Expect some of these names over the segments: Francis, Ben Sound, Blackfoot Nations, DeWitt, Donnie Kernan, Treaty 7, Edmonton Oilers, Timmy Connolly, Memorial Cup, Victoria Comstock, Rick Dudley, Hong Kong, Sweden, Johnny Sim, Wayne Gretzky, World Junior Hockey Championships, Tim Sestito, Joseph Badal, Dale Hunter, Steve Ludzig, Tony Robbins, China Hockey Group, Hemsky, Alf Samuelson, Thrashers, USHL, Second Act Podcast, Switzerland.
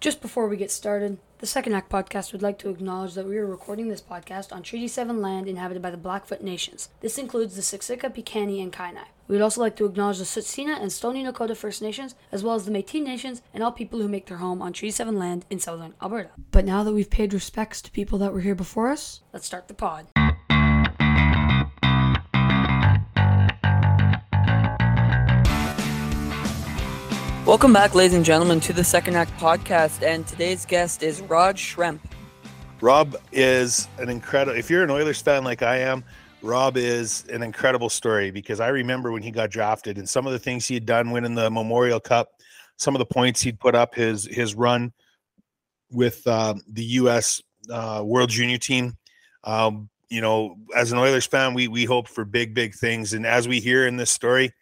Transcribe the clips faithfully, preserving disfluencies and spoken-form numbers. Just before we get started, the Second Act Podcast would like to acknowledge that we are recording this podcast on Treaty seven land inhabited by the Blackfoot Nations. This includes the Siksika, Piikani, and Kainai. We would also like to acknowledge the Tsuut'ina and Stony Nakoda First Nations, as well as the Métis Nations and all people who make their home on Treaty seven land in southern Alberta. But now that we've paid respects to people that were here before us, let's start the pod. Welcome back, ladies and gentlemen, to the Second Act Podcast, and today's guest is Rob Schremp. Rob is an incredible, if you're an Oilers fan like I am, Rob is an incredible story, because I remember when he got drafted and some of the things he had done winning the Memorial Cup, some of the points he'd put up, his his run with um, the U S Uh, World Junior team. Um, you know, as an Oilers fan, we we hope for big, big things, and as we hear in this story,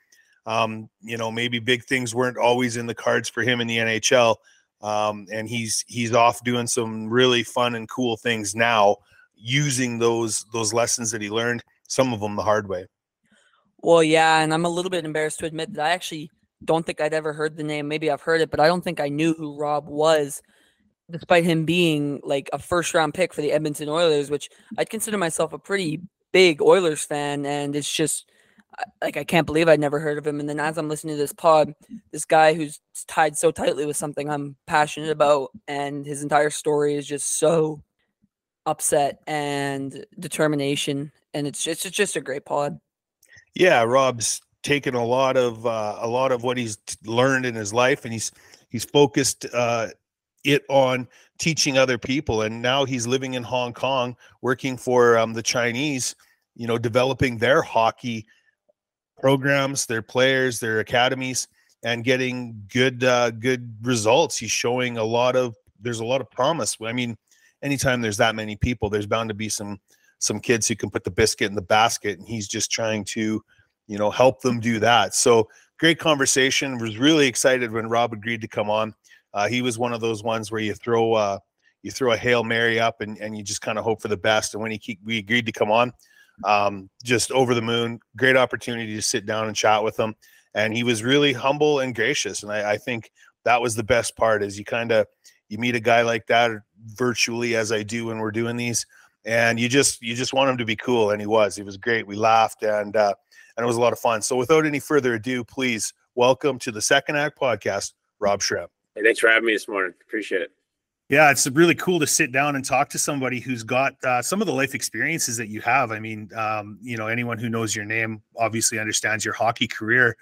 Um, you know, maybe big things weren't always in the cards for him in the N H L. Um, and he's, he's off doing some really fun and cool things now, using those, those lessons that he learned, some of them the hard way. Well, yeah. And I'm a little bit embarrassed to admit that I actually don't think I'd ever heard the name. Maybe I've heard it, but I don't think I knew who Rob was, despite him being like a first round pick for the Edmonton Oilers, which I'd consider myself a pretty big Oilers fan. And it's just, like, I can't believe I'd never heard of him. And then as I'm listening to this pod, this guy who's tied so tightly with something I'm passionate about, and his entire story is just so upset and determination. And it's just, it's just a great pod. Yeah. Rob's taken a lot of, uh, a lot of what he's learned in his life, and he's, he's focused, uh, it on teaching other people. And now he's living in Hong Kong, working for um, the Chinese, you know, developing their hockey programs, their players, their academies, and getting good uh, good results. He's showing a lot of, there's a lot of promise. I mean, anytime there's that many people, there's bound to be some some kids who can put the biscuit in the basket, and he's just trying to, you know, help them do that. So great conversation. Was really excited when Rob agreed to come on. Uh, he was one of those ones where you throw uh, you throw a Hail Mary up, and, and you just kind of hope for the best. And when he keep, we agreed to come on, um just over the moon. Great opportunity to sit down and chat with him, and he was really humble and gracious, and i, I think that was the best part. Is you kind of you meet a guy like that virtually, as I do when we're doing these, and you just you just want him to be cool, and he was he was great. We laughed, and uh and it was a lot of fun. So without any further ado, please welcome to the Second Act Podcast, Rob Schremp. Hey, thanks for having me this morning, appreciate it. Yeah, it's really cool to sit down and talk to somebody who's got uh, some of the life experiences that you have. I mean, um, you know, anyone who knows your name obviously understands your hockey career,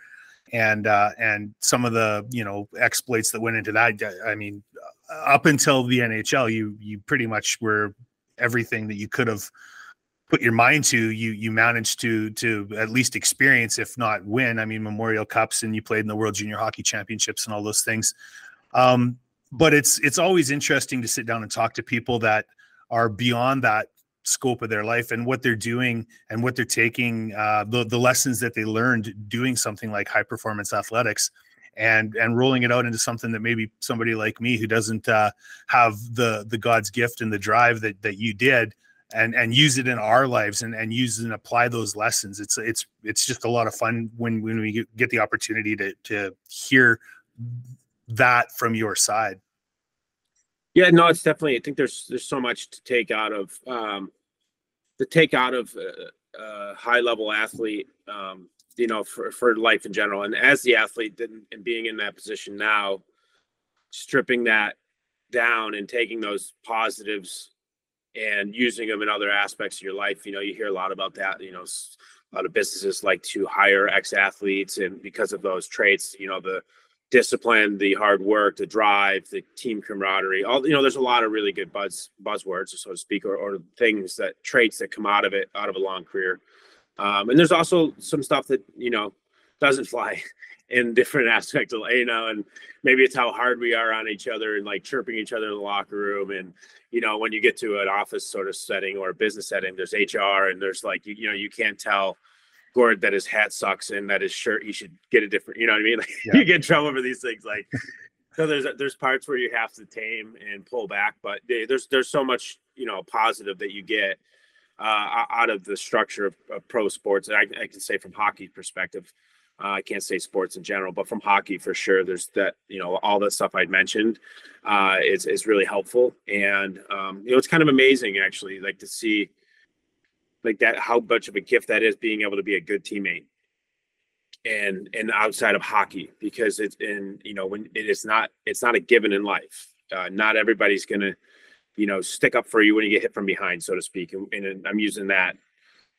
and uh, and some of the, you know, exploits that went into that. I mean, up until the N H L, you you pretty much were everything that you could have put your mind to. You you managed to to at least experience, if not win. I mean, Memorial Cups, and you played in the World Junior Hockey Championships and all those things. Um, But it's it's always interesting to sit down and talk to people that are beyond that scope of their life, and what they're doing, and what they're taking, uh, the the lessons that they learned doing something like high performance athletics, and and rolling it out into something that maybe somebody like me, who doesn't uh, have the the God's gift and the drive that that you did, and and use it in our lives, and and use and apply those lessons. It's it's it's just a lot of fun when when we get the opportunity to to hear that from your side. Yeah, no, it's definitely, I think there's there's so much to take out of um, the take out of a, a high level athlete, um, you know, for, for life in general. And as the athlete, and being in that position now, stripping that down and taking those positives and using them in other aspects of your life. You know, you hear a lot about that, you know, a lot of businesses like to hire ex-athletes, and because of those traits, you know, the discipline, the hard work, the drive, the team camaraderie, all, you know, there's a lot of really good buzz buzzwords, so to speak, or, or things that traits that come out of it, out of a long career. Um, and there's also some stuff that, you know, doesn't fly in different aspects of, you know, and maybe it's how hard we are on each other, and like chirping each other in the locker room. And, you know, when you get to an office sort of setting or a business setting, there's H R, and there's like, you, you know, you can't tell Gord that his hat sucks and that his shirt, you should get a different, you know what I mean? Like, yeah. You get in trouble for these things. Like, so there's, there's parts where you have to tame and pull back, but they, there's, there's so much, you know, positive that you get uh, out of the structure of, of pro sports. And I, I can say from hockey perspective, Uh, I can't say sports in general, but from hockey for sure, there's that, you know, all the stuff I'd mentioned uh, is, is really helpful. And, um, you know, it's kind of amazing actually, like to see like that, how much of a gift that is, being able to be a good teammate and, and outside of hockey, because it's in, you know, when it is not, it's not a given in life. Uh, not everybody's going to, you know, stick up for you when you get hit from behind, so to speak. And, and I'm using that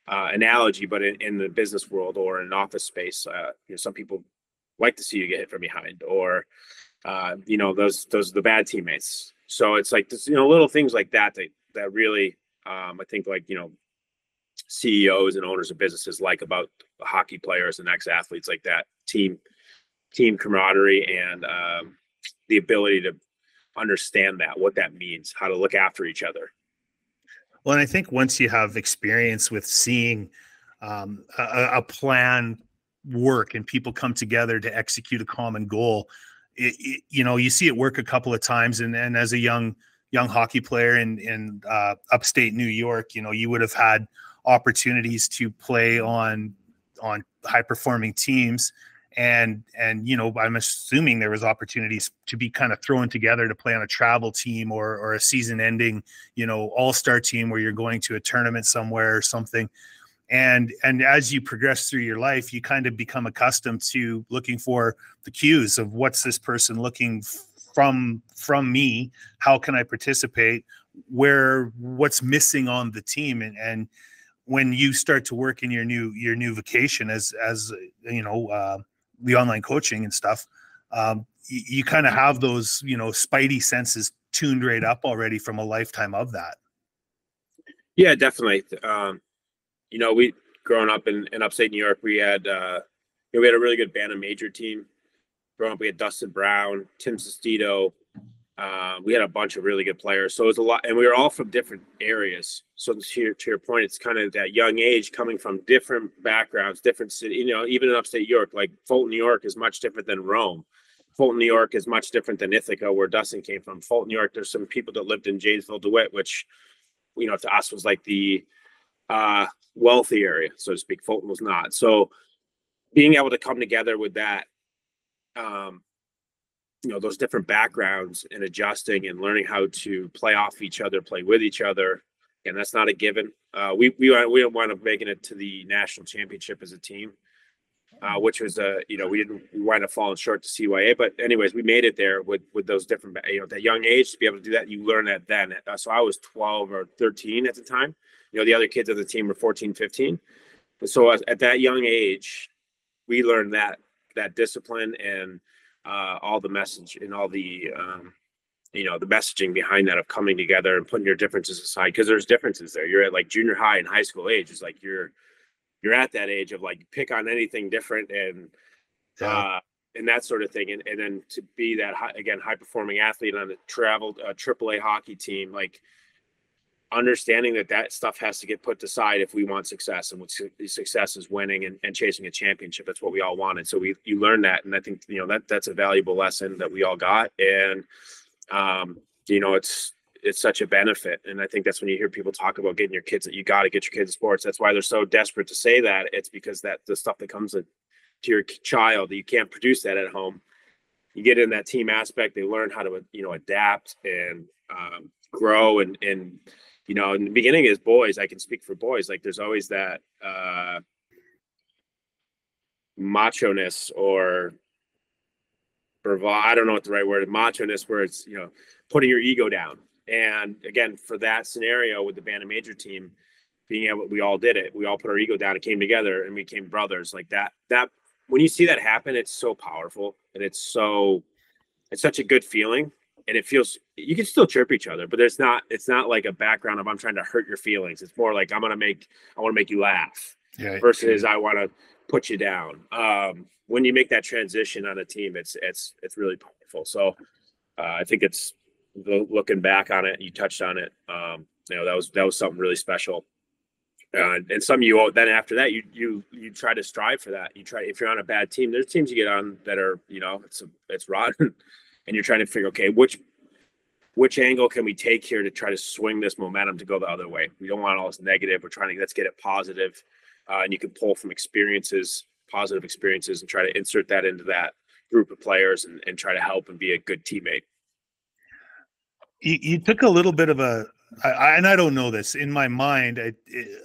uh, analogy, but in, in the business world or in an office space, uh, you know, some people like to see you get hit from behind, or, uh, you know, those, those are the bad teammates. So it's like, this, you know, little things like that, that, that really, um, I think like, you know, C E Os and owners of businesses like about hockey players and ex-athletes, like that team, team camaraderie and um, the ability to understand that, what that means, how to look after each other. Well, and I think once you have experience with seeing um, a, a plan work and people come together to execute a common goal, it, it, you know, you see it work a couple of times. And, and as a young, young hockey player in, in uh, upstate New York, you know, you would have had opportunities to play on, on high performing teams. And, and, you know, I'm assuming there was opportunities to be kind of thrown together to play on a travel team or, or a season ending, you know, all-star team where you're going to a tournament somewhere or something. And, and as you progress through your life, you kind of become accustomed to looking for the cues of what's this person looking from, from me, how can I participate, where, what's missing on the team. And, and when you start to work in your new, your new vocation as, as, you know, uh, the online coaching and stuff, um, you, you kind of have those, you know, spidey senses tuned right up already from a lifetime of that. Yeah, definitely. Um, you know, we growing up in, in upstate New York, we had, uh, you know, we had a really good band and major team growing up. We had Dustin Brown, Tim Sestito. Uh, we had a bunch of really good players. So it was a lot, and we were all from different areas. So to your, to your point, it's kind of that young age coming from different backgrounds, different city, you know, even in upstate New York, like Fulton, New York is much different than Rome. Fulton, New York is much different than Ithaca, where Dustin came from. Fulton, New York, there's some people that lived in Janesville, DeWitt, which, you know, to us was like the uh, wealthy area, so to speak. Fulton was not. So being able to come together with that, um, you know, those different backgrounds and adjusting and learning how to play off each other, play with each other. And that's not a given. Uh, we, we, we wound up making it to the national championship as a team, uh, which was a, you know, we didn't we wind up falling short to C Y A, but anyways, we made it there with, with those different, you know, that young age to be able to do that. You learn that then. Uh, so I was twelve or thirteen at the time, you know, the other kids on the team were fourteen, fifteen. But so at that young age, we learned that, that discipline and, Uh, all the message and all the, um, you know, the messaging behind that of coming together and putting your differences aside, because there's differences there. You're at like junior high and high school age. It's like you're you're at that age of like pick on anything different and yeah. uh, and that sort of thing. And and then to be that high, again high performing athlete on a traveled uh, triple A hockey team, like understanding that that stuff has to get put aside if we want success, and what su- success is winning and, and chasing a championship. That's what we all wanted. So we, you learn that. And I think, you know, that that's a valuable lesson that we all got. And, um, you know, it's, it's such a benefit. And I think that's when you hear people talk about getting your kids, that you got to get your kids in sports. That's why they're so desperate to say that. It's because that the stuff that comes to your child, that you can't produce that at home. You get in that team aspect, they learn how to, you know, adapt and, um, grow and, and, you know, in the beginning as boys, I can speak for boys, like there's always that uh, macho-ness or bravado, I don't know what the right word is, macho-ness, where it's, you know, putting your ego down. And again, for that scenario with the band and major team, being able, we all did it. We all put our ego down and came together and we became brothers like that. That when you see that happen, it's so powerful and it's so, it's such a good feeling. And it feels, you can still chirp each other, but there's not, it's not like a background of I'm trying to hurt your feelings. It's more like I'm going to make, I want to make you laugh yeah, versus yeah. I want to put you down. Um, when you make that transition on a team, it's, it's, it's really powerful. So uh, I think it's looking back on it, you touched on it. Um, you know, that was, that was something really special. Uh, and some, you owe, then after that, you, you, you try to strive for that. You try, if you're on a bad team, there's teams you get on that are, you know, it's, a, it's rotten. And you're trying to figure, okay, which which angle can we take here to try to swing this momentum to go the other way? We don't want all this negative. We're trying to, let's get it positive. Uh, and you can pull from experiences positive experiences and try to insert that into that group of players and, and try to help and be a good teammate. You, you took a little bit of a, I, and I don't know this in my mind, I,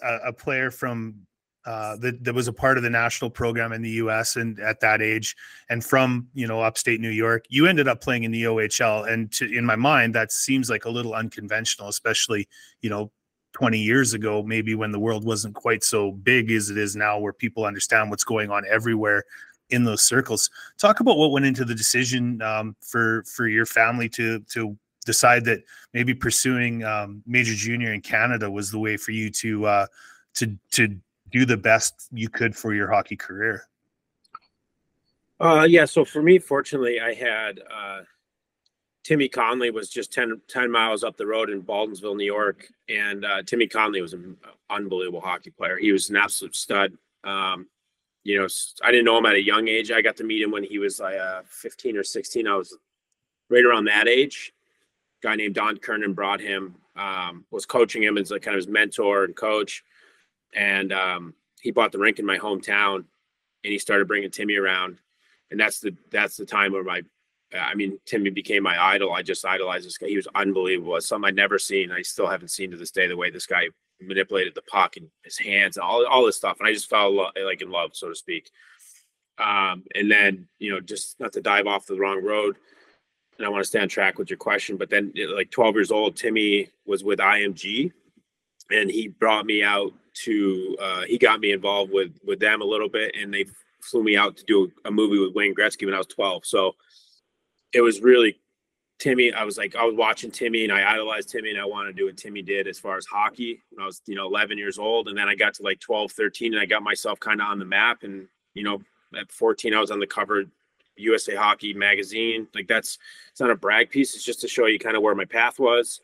a, a player from uh, that, that was a part of the national program in the U S and at that age, and from, you know, upstate New York, you ended up playing in the O H L. And to, in my mind, that seems like a little unconventional, especially, you know, twenty years ago, maybe when the world wasn't quite so big as it is now, where people understand what's going on everywhere in those circles. Talk about what went into the decision um, for, for your family to, to, decide that maybe pursuing um, major junior in Canada was the way for you to uh, to to do the best you could for your hockey career. Uh, yeah, so for me, fortunately, I had uh, Timmy Connolly was just ten, ten miles up the road in Baldwinsville, New York, and uh, Timmy Connolly was an unbelievable hockey player. He was an absolute stud. Um, you know, I didn't know him at a young age. I got to meet him when he was like uh, fifteen or sixteen. I was right around that age. Guy named Don Kernan brought him, um, was coaching him as like kind of his mentor and coach. And um, he bought the rink in my hometown and he started bringing Timmy around. And that's the, that's the time where my, I mean, Timmy became my idol. I just idolized this guy. He was unbelievable. It's something I'd never seen. I still haven't seen to this day, the way this guy manipulated the puck and his hands and all, all this stuff. And I just fell like in love, so to speak. Um, and then, you know, just not to dive off the wrong road, and I want to stay on track with your question, but then like twelve years old, Timmy was with I M G and he brought me out to, uh, he got me involved with, with them a little bit, and they flew me out to do a movie with Wayne Gretzky when I was twelve. So it was really Timmy. I was like, I was watching Timmy and I idolized Timmy and I wanted to do what Timmy did as far as hockey when I was, you know, eleven years old. And then I got to like twelve, thirteen and I got myself kind of on the map. And, you know, at fourteen, I was on the cover U S A Hockey magazine. Like that's, it's not a brag piece. It's just to show you kind of where my path was.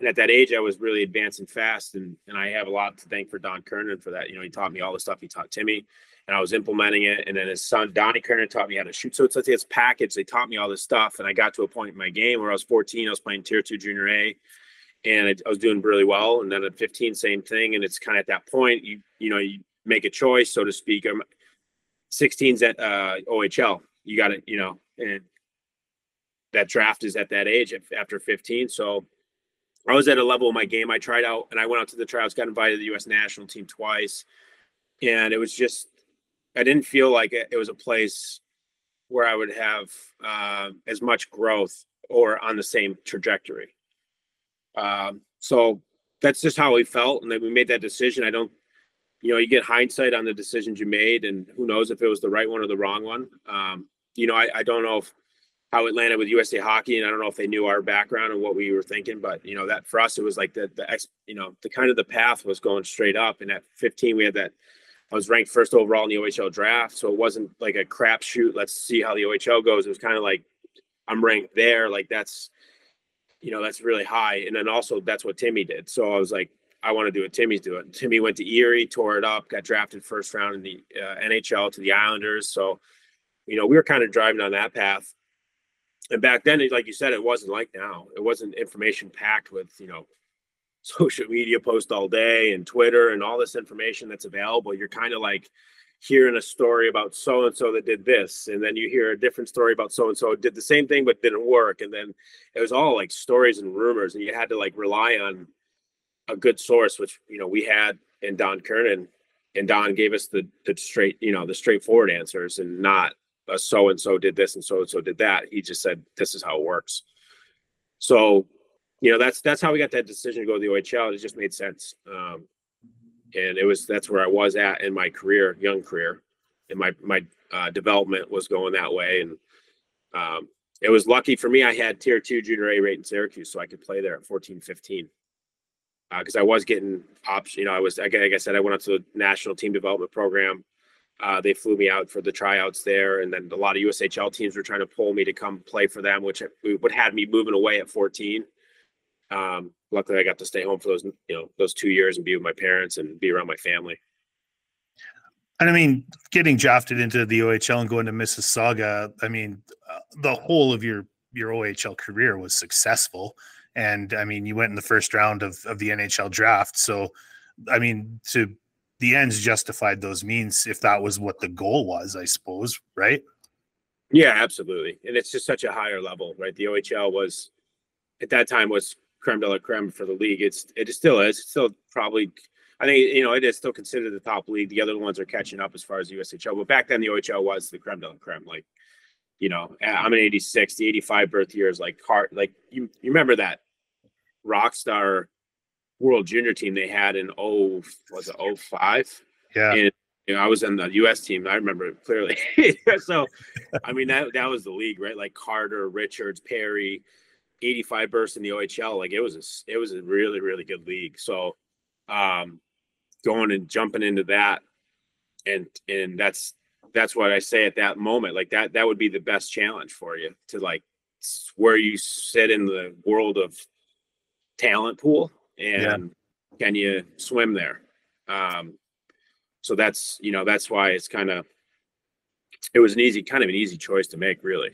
And at that age, I was really advancing fast. And and I have a lot to thank for Don Kernan for that. You know, he taught me all the stuff he taught Timmy and I was implementing it. And then his son, Donnie Kernan, taught me how to shoot. So it's like this package. They taught me all this stuff. And I got to a point in my game where I was fourteen, I was playing tier two junior A and I, I was doing really well. And then at fifteen, same thing. And it's kind of at that point, you, you know, you make a choice, so to speak. I'm sixteen's at uh, O H L. You got to, you know, and that draft is at that age after fifteen. So I was at a level of my game. I tried out and I went out to the tryouts, got invited to the U S national team twice. And it was just, I didn't feel like it was a place where I would have uh, as much growth or on the same trajectory. Um, so that's just how we felt. And then we made that decision. I don't, you know, you get hindsight on the decisions you made and who knows if it was the right one or the wrong one. Um, You know, I, I don't know if how it landed with U S A Hockey, and I don't know if they knew our background and what we were thinking. But, you know, that for us, it was like the, the ex, you know, the kind of the path was going straight up. And at fifteen, we had that. I was ranked first overall in the O H L draft. So it wasn't like a crapshoot. Let's see how the O H L goes. It was kind of like I'm ranked there. Like that's, you know, that's really high. And then also that's what Timmy did. So I was like, I want to do what Timmy's doing. Timmy went to Erie, tore it up, got drafted first round in the uh, N H L to the Islanders. So, you know, we were kind of driving on that path. And back then, like you said, it wasn't like now. It wasn't information packed with, you know, social media posts all day and Twitter and all this information that's available. You're kind of like hearing a story about so-and-so that did this. And then you hear a different story about so-and-so did the same thing, but didn't work. And then it was all like stories and rumors. And you had to like rely on a good source, which, you know, we had in Don Kernan. And Don gave us the, the straight, you know, the straightforward answers and not, Uh, so-and-so did this and so-and-so did that. He just said, this is how it works. So, you know, that's, that's how we got that decision to go to the O H L. It just made sense. Um, and it was, that's where I was at in my career, young career. And my, my uh, development was going that way. And um, it was lucky for me, I had tier two junior A rate in Syracuse. So I could play there at fourteen, fifteen. Uh, Cause I was getting options. You know, I was, like I said, I went up to the national team development program. Uh, they flew me out for the tryouts there. And then a lot of U S H L teams were trying to pull me to come play for them, which would have me moving away at fourteen. Um, luckily, I got to stay home for those, you know, those two years and be with my parents and be around my family. And I mean, getting drafted into the O H L and going to Mississauga, I mean, uh, the whole of your, your O H L career was successful. And I mean, you went in the first round of, of the N H L draft. So, I mean, to, the ends justified those means if that was what the goal was, I suppose, right? Yeah, absolutely. And it's just such a higher level, right? The O H L was, at that time, was creme de la creme for the league. It's It still is. It's still probably, I think, you know, it is still considered the top league. The other ones are catching up as far as the U S H L. But back then, the O H L was the creme de la creme. Like, you know, I'm an eighty-six, the eighty-five birth year is like, heart, like you, you remember that rock star World Junior team they had in oh was it oh five? Yeah, and you know, I was in the U S team. I remember it clearly. So, I mean that that was the league, right? Like Carter, Richards, Perry, eighty-five bursts in the O H L. Like it was a it was a really really good league. So, um, going and jumping into that, and and that's that's what I say at that moment. Like that that would be the best challenge for you to like where you sit in the world of talent pool. And yeah. Can you swim there? Um, so that's, you know, that's why it's kind of, it was an easy, kind of an easy choice to make really.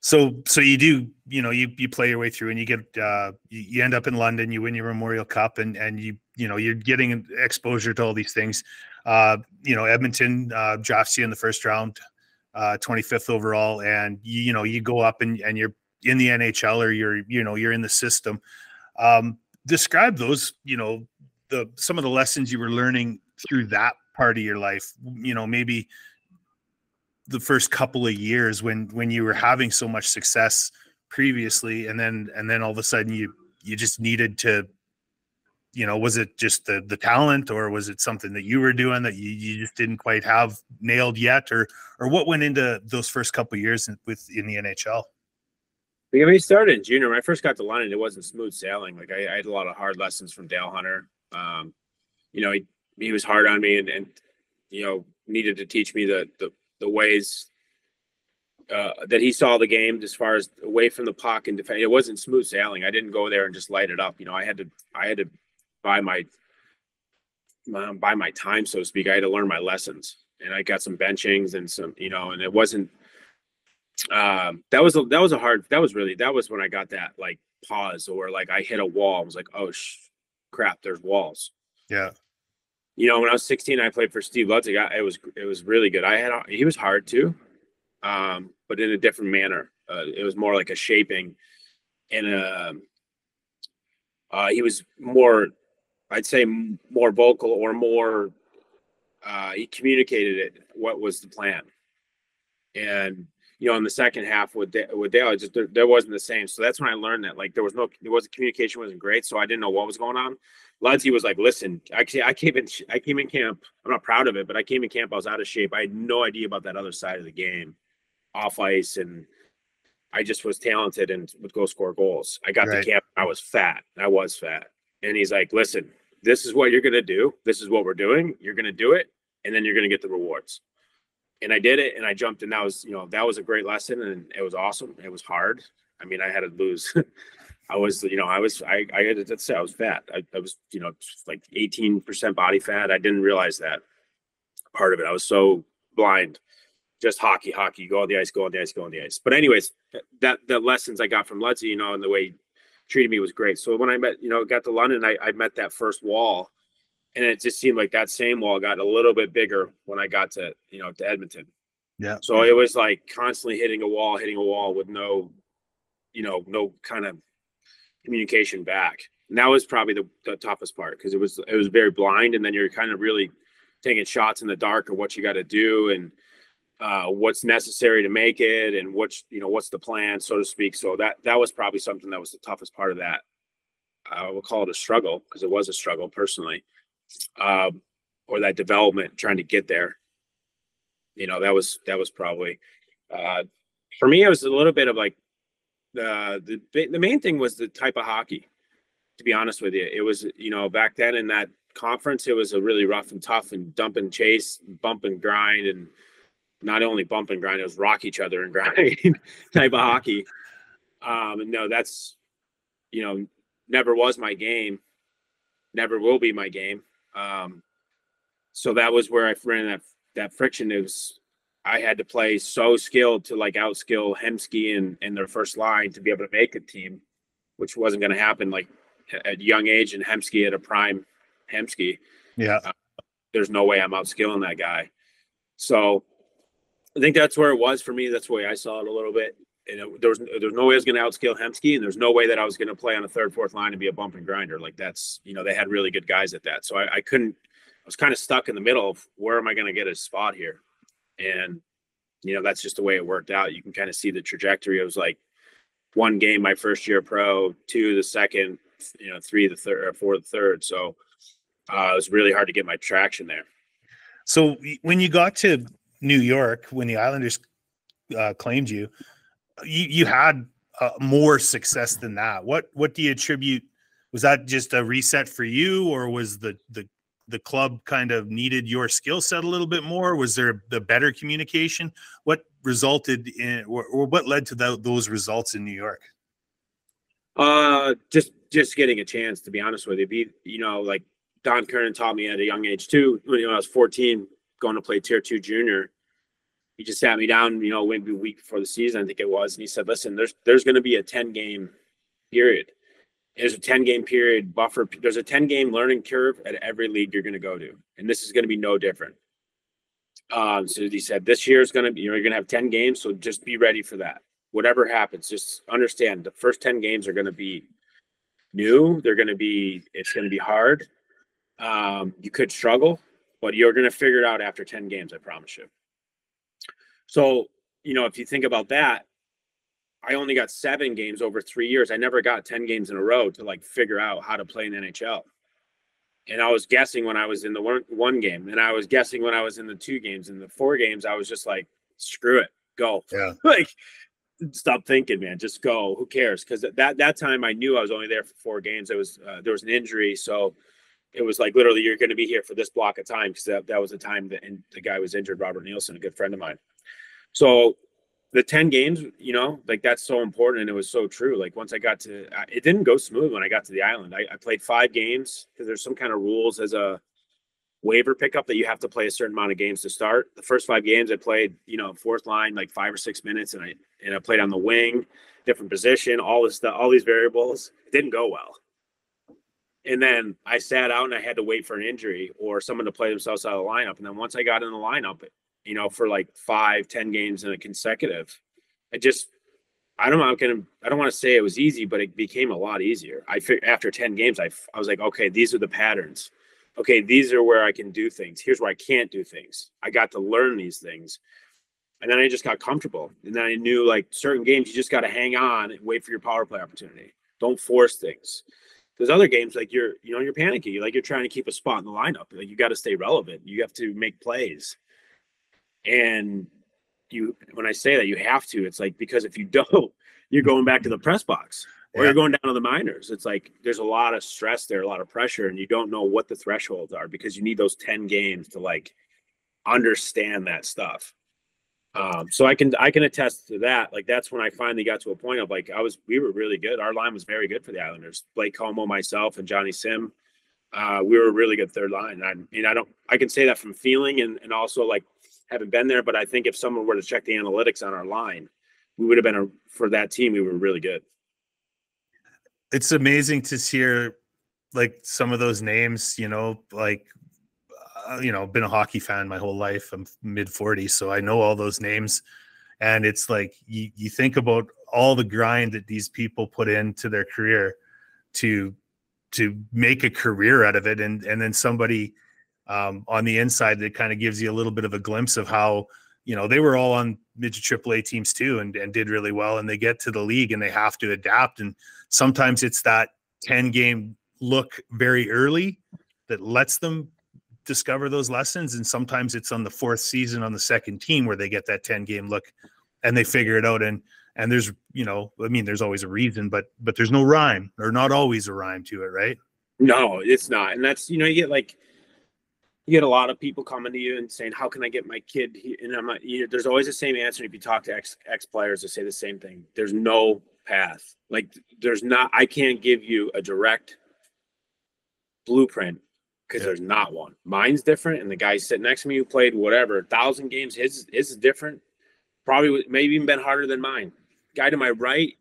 So, so you do, you know, you, you play your way through and you get, uh, you, you end up in London, you win your Memorial Cup and, and you, you know, you're getting exposure to all these things. Uh, you know, Edmonton, uh, drafts you in the first round, uh, twenty-fifth overall. And you, you know, you go up and, and you're in the N H L or you're, you know, you're in the system. Um, Describe those, you know, the some of the lessons you were learning through that part of your life, you know, maybe the first couple of years when when you were having so much success previously and then and then all of a sudden you you just needed to, you know, was it just the the talent or was it something that you were doing that you, you just didn't quite have nailed yet or or what went into those first couple of years with in the N H L? I mean, it started in junior. When I first got to London, it wasn't smooth sailing. Like I, I had a lot of hard lessons from Dale Hunter. Um, you know, he, he was hard on me and, and, you know, needed to teach me the, the, the ways uh, that he saw the game as far as away from the puck and defense. It wasn't smooth sailing. I didn't go there and just light it up. You know, I had to, I had to buy my, my, buy my time, so to speak. I had to learn my lessons and I got some benchings and some, you know, and it wasn't, Um, that was, a, that was a hard, that was really, that was when I got that like pause or like I hit a wall. I was like, oh sh- crap, there's walls. Yeah. You know, when I was sixteen, I played for Steve Lutzig. I, it was, it was really good. I had, he was hard too. Um, but in a different manner. Uh, it was more like a shaping and, um, uh, he was more, I'd say more vocal or more, uh, he communicated it. What was the plan? And, you know, in the second half with Dale, with Dale, just there, there wasn't the same. So that's when I learned that like there was no, there wasn't communication wasn't great. So I didn't know what was going on. Ludsey was like, listen, actually, I came in, I came in camp. I'm not proud of it, but I came in camp. I was out of shape. I had no idea about that other side of the game, off ice, and I just was talented and would go score goals. I got right to camp. I was fat. I was fat. And he's like, listen, this is what you're gonna do. This is what we're doing. You're gonna do it, and then you're gonna get the rewards. And I did it and I jumped and that was, you know, that was a great lesson and it was awesome. It was hard. I mean, I had to lose. I was, you know, I was, I, I had to say I was fat. I, I was, you know, like eighteen percent body fat. I didn't realize that part of it. I was so blind, just hockey, hockey, go on the ice, go on the ice, go on the ice. But anyways, that, the lessons I got from Ludsey, you know, and the way he treated me was great. So when I met, you know, got to London, I, I met that first wall. And it just seemed like that same wall got a little bit bigger when I got to, you know, to Edmonton. Yeah. So it was like constantly hitting a wall, hitting a wall with no, you know, no kind of communication back. And that was probably the, the toughest part because it was, it was very blind. And then you're kind of really taking shots in the dark of what you got to do and uh, what's necessary to make it and what's, you know, what's the plan, so to speak. So that, that was probably something that was the toughest part of that. I will call it a struggle because it was a struggle personally. Um, or that development, trying to get there, you know, that was, that was probably, uh, for me, it was a little bit of like, uh, the, the main thing was the type of hockey, to be honest with you. It was, you know, back then in that conference, it was a really rough and tough and dump and chase, bump and grind. And not only bump and grind, it was rock each other and grind type of hockey. Um, and no, that's, you know, never was my game, never will be my game. Um, so that was where I ran that, that friction. It was, I had to play so skilled to like outskill Hemsky and, and their first line to be able to make a team, which wasn't going to happen like at a young age and Hemsky at a prime Hemsky. Yeah. Uh, there's no way I'm outskilling that guy. So I think that's where it was for me. That's the way I saw it a little bit. And it, there was there's no way I was going to outskill Hemsky, and there's no way that I was going to play on a third, fourth line and be a bump and grinder. Like that's, you know, they had really good guys at that. So I, I couldn't, I was kind of stuck in the middle of where am I going to get a spot here? And, you know, that's just the way it worked out. You can kind of see the trajectory. It was like one game my first year pro, two the second, you know, three the third, or four the third. So uh, it was really hard to get my traction there. So when you got to New York, when the Islanders uh, claimed you, You you had uh, more success than that. What what do you attribute? Was that just a reset for you, or was the the the club kind of needed your skill set a little bit more? Was there the better communication? What resulted in, or, or what led to the, those results in New York? Uh, just just getting a chance, to be honest with you. Be you know like Don Kernan taught me at a young age too. When I was fourteen, going to play Tier Two Junior. He just sat me down, you know, maybe a week before the season, I think it was. And he said, listen, there's there's going to be a ten-game period. There's a ten-game period buffer. There's a ten-game learning curve at every league you're going to go to. And this is going to be no different. Um, so he said, this year is going to be, you know, you're going to have ten games. So just be ready for that. Whatever happens, just understand the first ten games are going to be new. They're going to be, it's going to be hard. Um, you could struggle, but you're going to figure it out after ten games, I promise you. So, you know, if you think about that, I only got seven games over three years. I never got ten games in a row to like figure out how to play in the N H L. And I was guessing when I was in the one, one game, and I was guessing when I was in the two games, and the four games, I was just like, screw it, go. Yeah. Like, stop thinking, man, just go. Who cares? Because at that, that time I knew I was only there for four games. It was, uh, there was an injury. So it was like, literally, you're going to be here for this block of time. Because that, that was the time that in, the guy was injured, Robert Nielsen, a good friend of mine. So the ten games, you know, like that's so important. And it was so true. Like once I got to, it didn't go smooth when I got to the island. I, I played five games because there's some kind of rules as a waiver pickup that you have to play a certain amount of games to start. The first five games I played, you know, fourth line, like five or six minutes. And I, and I played on the wing, different position, all this stuff, all these variables. It didn't go well. And then I sat out and I had to wait for an injury or someone to play themselves out of the lineup. And then once I got in the lineup, it, you know, for like five, ten games in a consecutive. I just, I don't know, I'm gonna, I don't want to say it was easy, but it became a lot easier. I figured after ten games, I, I was like, okay, these are the patterns. Okay, these are where I can do things. Here's where I can't do things. I got to learn these things. And then I just got comfortable. And then I knew like certain games, you just got to hang on and wait for your power play opportunity. Don't force things. There's other games like you're, you know, you're panicky. Like you're trying to keep a spot in the lineup. Like you got to stay relevant. You have to make plays. And you, when I say that, you have to, it's like, because if you don't, you're going back to the press box or yeah. You're going down to the minors. It's like, there's a lot of stress there, a lot of pressure, and you don't know what the thresholds are because you need those ten games to like understand that stuff. Um, so I can, I can attest to that. Like, that's when I finally got to a point of like, I was, we were really good. Our line was very good for the Islanders, Blake Como, myself, and Johnny Sim. Uh, we were a really good third line. And I, and I don't, I can say that from feeling and, and also like, haven't been there, but I think if someone were to check the analytics on our line, we would have been a, for that team. We were really good. It's amazing to hear like some of those names, you know, like, uh, you know, been a hockey fan my whole life. I'm mid forties. So I know all those names. And it's like, you, you think about all the grind that these people put into their career to, to make a career out of it. And, and then somebody, Um, on the inside, that kind of gives you a little bit of a glimpse of how, you know, they were all on midget triple A teams too and, and did really well, and they get to the league and they have to adapt. And sometimes it's that ten-game look very early that lets them discover those lessons, and sometimes it's on the fourth season on the second team where they get that ten-game look and they figure it out. And and there's, you know, I mean, there's always a reason, but but there's no rhyme, or not always a rhyme to it, right? No, it's not. And that's, you know, you get like, you get a lot of people coming to you and saying, how can I get my kid here? And I'm like, you know, there's always the same answer. If you talk to ex ex players, they say the same thing. There's no path. Like there's not, I can't give you a direct blueprint because yeah. There's not one. Mine's different. And the guy sitting next to me who played whatever, a thousand games, his, his is different. Probably maybe even been harder than mine. Guy to my right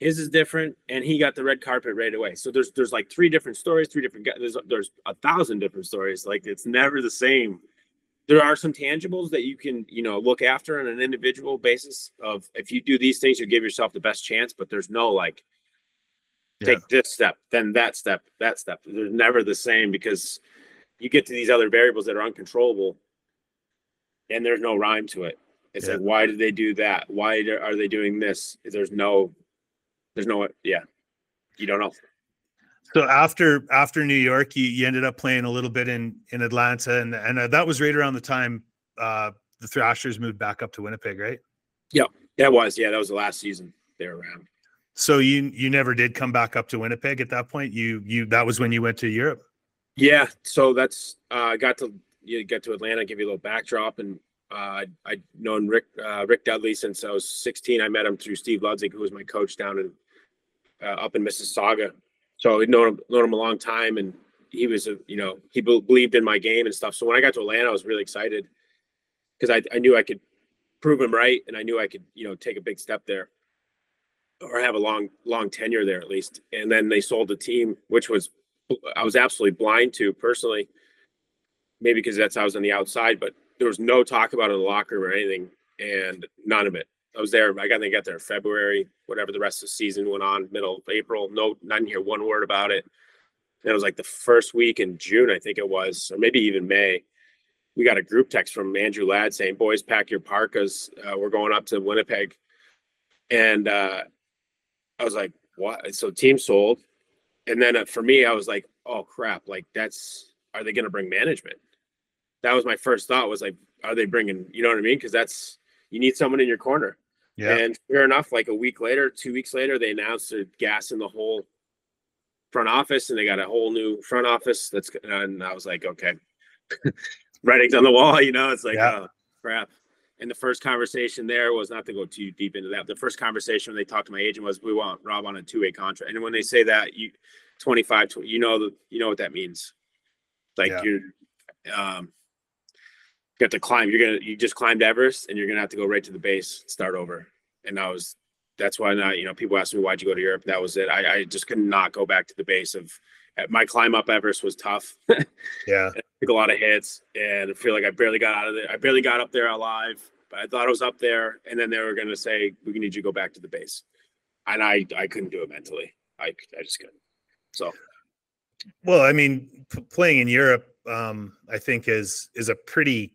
His is different, and he got the red carpet right away. So there's there's like three different stories, three different guys. There's there's a thousand different stories. Like, it's never the same. There are some tangibles that you can, you know, look after on an individual basis of, if you do these things, you give yourself the best chance. But there's no like, take yeah. this step, then that step, that step. They're never the same, because you get to these other variables that are uncontrollable, and there's no rhyme to it. It's yeah. like, why did they do that? Why are they doing this? There's no, there's no, yeah, you don't know. So after after New York, you, you ended up playing a little bit in, in Atlanta, and and uh, that was right around the time uh, the Thrashers moved back up to Winnipeg, right? Yeah, that was yeah, that was the last season they were around. So you you never did come back up to Winnipeg at that point. You you that was when you went to Europe. Yeah, so that's I uh, got to you get to Atlanta. Give you a little backdrop, and uh, I'd known Rick uh, Rick Dudley since I was sixteen. I met him through Steve Ludzig, who was my coach down in uh, up in Mississauga. So I'd known him, known him a long time, and he was, a, you know, he be- believed in my game and stuff. So when I got to Atlanta, I was really excited, because I, I knew I could prove him right, and I knew I could, you know, take a big step there, or have a long, long tenure there at least. And then they sold the team, which was I was absolutely blind to personally, maybe because that's how I was on the outside, but there was no talk about it in the locker room or anything, and none of it. I was there. I got they got there in February, whatever the rest of the season went on, middle of April. No, not hear one word about it. And it was like the first week in June, I think it was, or maybe even May. We got a group text from Andrew Ladd saying, "Boys, pack your parkas. Uh, we're going up to Winnipeg." And uh, I was like, "What?" So team sold. And then uh, for me, I was like, "Oh crap! Like that's are they going to bring management?" That was my first thought. Was like, "Are they bringing?" You know what I mean? Because that's. You need someone in your corner. Yeah. And fair enough, like a week later, two weeks later, they announced they're gassing the whole front office, and they got a whole new front office. That's and I was like, okay, writing's on the wall, you know, it's like, yeah. oh, crap. And the first conversation there was, not to go too deep into that, the first conversation when they talked to my agent was, we want Rob on a two-way contract. And when they say that, you twenty-five, you know, the, you know what that means. Like yeah. you're um, – You have to climb. You're gonna. You just climbed Everest, and you're gonna have to go right to the base, start over. And I was. That's why not. You know, people ask me, why'd you go to Europe? That was it. I, I just could not go back to the base of. My climb up Everest was tough. Yeah. I took a lot of hits, and I feel like I barely got out of there. I barely got up there alive. But I thought I was up there, and then they were gonna say, "We need you to go back to the base," and I, I couldn't do it mentally. I, I just couldn't. So. Well, I mean, p- playing in Europe, um, I think is is a pretty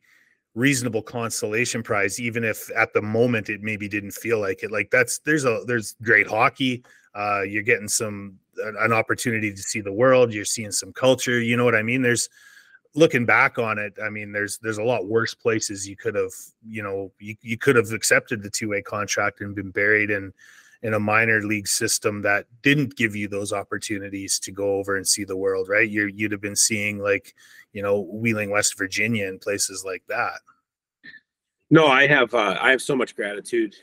reasonable consolation prize, even if at the moment it maybe didn't feel like it. Like that's there's a there's great hockey. Uh, you're getting some an opportunity to see the world. You're seeing some culture. You know what I mean? There's looking back on it. I mean, there's there's a lot worse places you could have. You know, you, you could have accepted the two way contract and been buried in in a minor league system that didn't give you those opportunities to go over and see the world, right? You're, you'd have been seeing like, you know, Wheeling, West Virginia and places like that. No, I have, uh, I have so much gratitude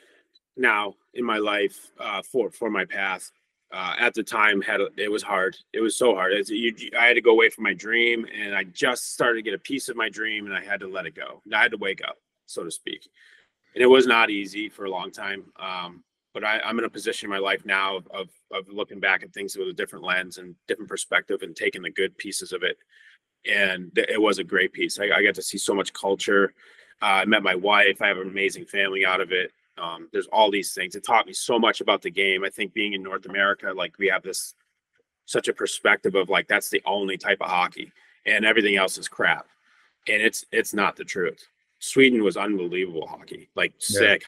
now in my life uh, for, for my path. Uh, at the time had, a, it was hard. It was so hard. It's, you, I had to go away from my dream, and I just started to get a piece of my dream, and I had to let it go. I had to wake up, so to speak. And it was not easy for a long time. Um, But I, I'm in a position in my life now of, of of looking back at things with a different lens and different perspective, and taking the good pieces of it. And th- it was a great piece. I, I got to see so much culture. Uh, I met my wife. I have an amazing family out of it. Um, there's all these things. It taught me so much about the game. I think being in North America, like we have this such a perspective of like that's the only type of hockey, and everything else is crap. And it's it's not the truth. Sweden was unbelievable hockey, like yeah. sick.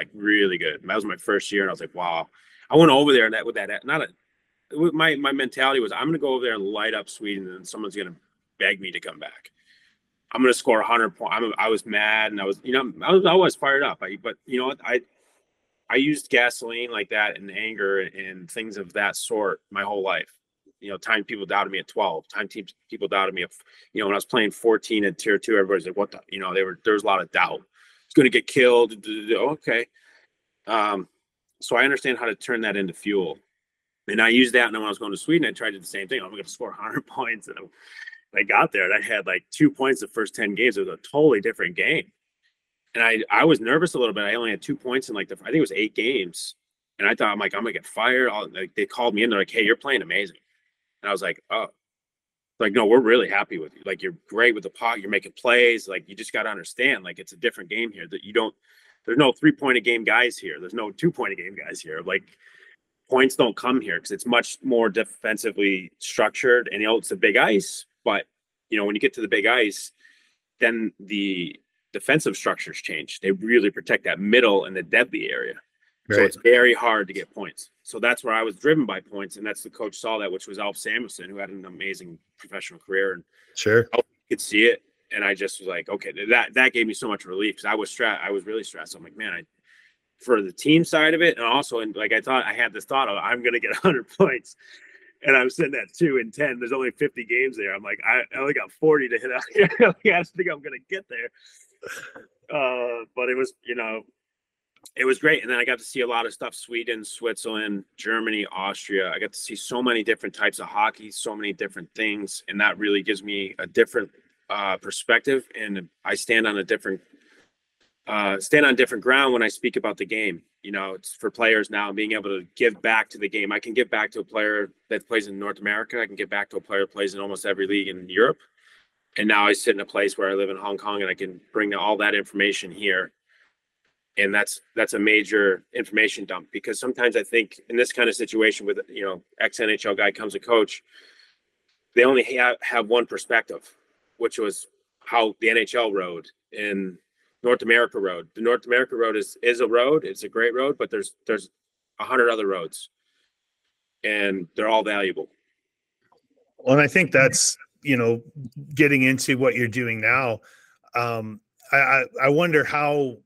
Like really good. That was my first year, and I was like, "Wow!" I went over there and that with that not a, my my mentality was, "I'm going to go over there and light up Sweden, and someone's going to beg me to come back. I'm going to score one hundred points." I'm, I was mad, and I was, you know, I was I was fired up. I, but you know what? I I used gasoline like that and anger and things of that sort my whole life. You know, time people doubted me at twelve. Time teams people doubted me. At, you know, when I was playing fourteen at tier two, everybody's like, "What the?" You know, they were there was a lot of doubt. It's going to get killed. Okay. Um, so I understand how to turn that into fuel. And I used that. And then when I was going to Sweden, I tried to do the same thing. I'm going to score one hundred points. And I got there, and I had like two points the first ten games. It was a totally different game. And I, I was nervous a little bit. I only had two points in like the, I think it was eight games. And I thought, I'm like, I'm gonna get fired. I'll, like, they called me in. They're like, hey, you're playing amazing. And I was like, oh, like, no, we're really happy with you. Like, you're great with the puck. You're making plays. Like, you just got to understand, like, it's a different game here that you don't, there's no three point a game guys here. There's no two point a game guys here. Like, points don't come here because it's much more defensively structured, and you know, it's the big ice, but you know, when you get to the big ice, then the defensive structures change. They really protect that middle and the deadly area. Right. So it's very hard to get points. So that's where I was driven by points, and that's the coach saw that, which was Alf Samuelson, who had an amazing professional career. And sure, I could see it, and I just was like, okay, that that gave me so much relief because I was stressed. I was really stressed. I'm like, man, I for the team side of it, and also, and like I thought, I had this thought of I'm gonna get one hundred points, and I'm sitting at two and ten. There's only fifty games there. I'm like, I, I only got forty to hit out here. I just think I'm gonna get there. Uh, but it was, you know. It was great. And then I got to see a lot of stuff, Sweden, Switzerland, Germany, Austria. I got to see so many different types of hockey, so many different things. And that really gives me a different uh, perspective. And I stand on a different, uh, stand on different ground when I speak about the game. You know, it's for players now being able to give back to the game. I can give back to a player that plays in North America. I can give back to a player that plays in almost every league in Europe. And now I sit in a place where I live in Hong Kong, and I can bring all that information here. And that's that's a major information dump, because sometimes I think in this kind of situation with, you know, ex-N H L guy comes a coach, they only have, have one perspective, which was how the N H L road and North America road. The North America road is is a road. It's a great road, but there's there's a hundred other roads, and they're all valuable. Well, and I think that's, you know, getting into what you're doing now. Um, I I wonder how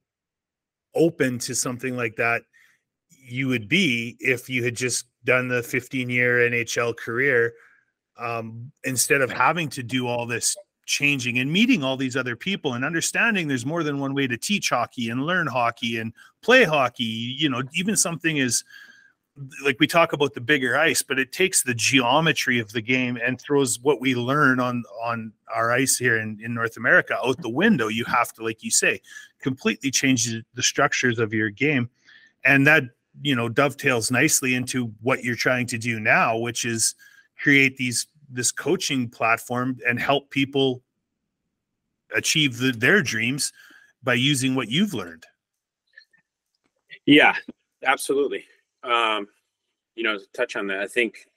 open to something like that you would be if you had just done the fifteen year N H L career, um, instead of having to do all this changing and meeting all these other people and understanding there's more than one way to teach hockey and learn hockey and play hockey. You know, even something is like, we talk about the bigger ice, but it takes the geometry of the game and throws what we learn on, on our ice here in, in North America out the window. You have to, like you say, completely change the structures of your game. And that, you know, dovetails nicely into what you're trying to do now, which is create these, this coaching platform and help people achieve the, their dreams by using what you've learned. Yeah, absolutely. Um, you know, to touch on that, I think,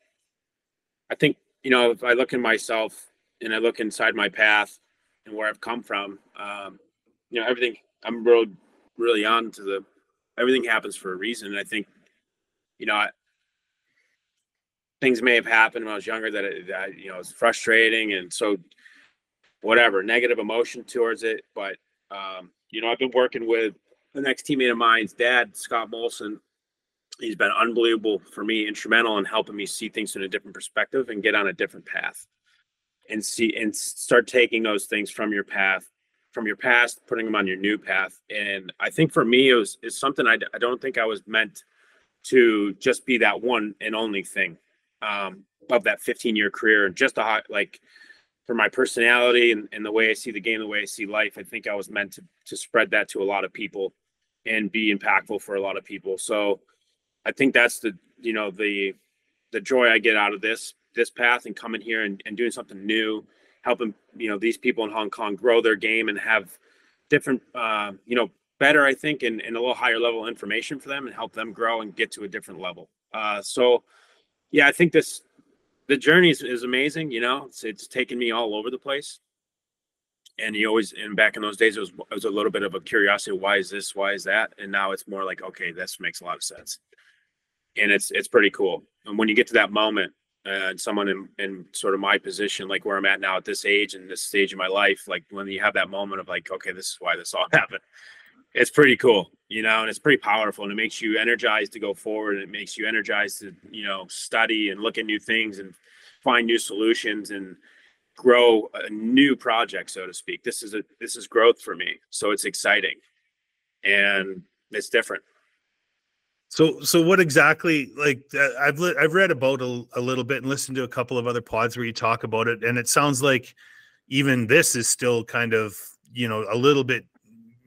I think, you know, if I look at myself and I look inside my path and where I've come from, um, you know, everything I'm really, really on to the, everything happens for a reason. And I think, you know, I, things may have happened when I was younger that, it, that, you know, it's frustrating. And so whatever, negative emotion towards it. But, um, you know, I've been working with an ex-teammate of mine's dad, Scott Molson. He's been unbelievable for me, instrumental in helping me see things in a different perspective and get on a different path, and see and start taking those things from your path, from your past, putting them on your new path. And I think for me, it was it's something I, I don't think I was meant to just be that one and only thing um, of that fifteen year career. And just a, like for my personality and, and the way I see the game, the way I see life, I think I was meant to to spread that to a lot of people and be impactful for a lot of people. So I think that's the, you know, the, the joy I get out of this, this path and coming here and, and doing something new, helping, you know, these people in Hong Kong grow their game and have different, uh, you know, better, I think, and, and a little higher level information for them and help them grow and get to a different level. Uh, so yeah, I think this, the journey is, is amazing. You know, it's, it's taken me all over the place. And you always, and back in those days, it was, it was a little bit of a curiosity. Why is this? Why is that? And now it's more like, okay, this makes a lot of sense. And it's it's pretty cool. And when you get to that moment, uh, and someone in, in sort of my position, like where I'm at now at this age and this stage of my life, like when you have that moment of like, okay, this is why this all happened. It's pretty cool, you know, and it's pretty powerful. And it makes you energized to go forward. And it makes you energized to, you know, study and look at new things and find new solutions and grow a new project, so to speak. This is a this is growth for me. So it's exciting and it's different. So, so what exactly, like I've, I've read about a, a little bit and listened to a couple of other pods where you talk about it. And it sounds like even this is still kind of, you know, a little bit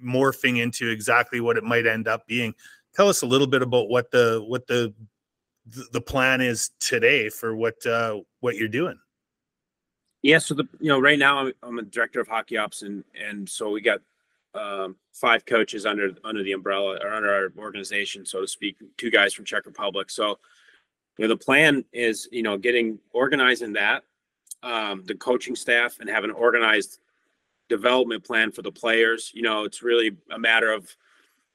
morphing into exactly what it might end up being. tell us a little bit about what the what the the plan is today for what uh, what you're doing. Yeah, so the you know right now I'm I'm a director of hockey ops, and and so we got um, five coaches under under the umbrella or under our organization, so to speak. Two guys from Czech Republic. So you know the plan is you know getting organizing that um, the coaching staff and have an organized development plan for the players. You know it's really a matter of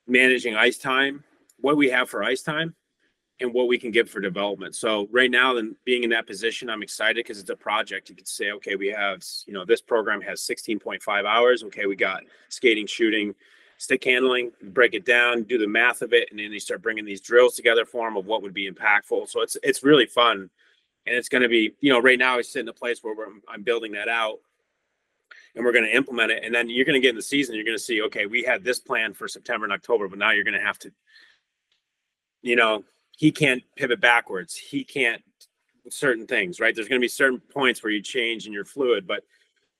managing ice time, what we have for ice time, and what we can give for development. So right now, then being in that position, I'm excited because it's a project. You could say, okay, we have, you know, this program has sixteen point five hours. Okay, we got skating, shooting, stick handling, break it down, do the math of it. And then you start bringing these drills together for them of what would be impactful. So it's, it's really fun. And it's going to be, you know, right now I sit in a place where we're, I'm building that out and we're going to implement it. And then you're going to get in the season, you're going to see, okay, we had this plan for September and October, but now you're going to have to, you know, he can't pivot backwards. He can't certain things, right? There's going to be certain points where you change and you're fluid, but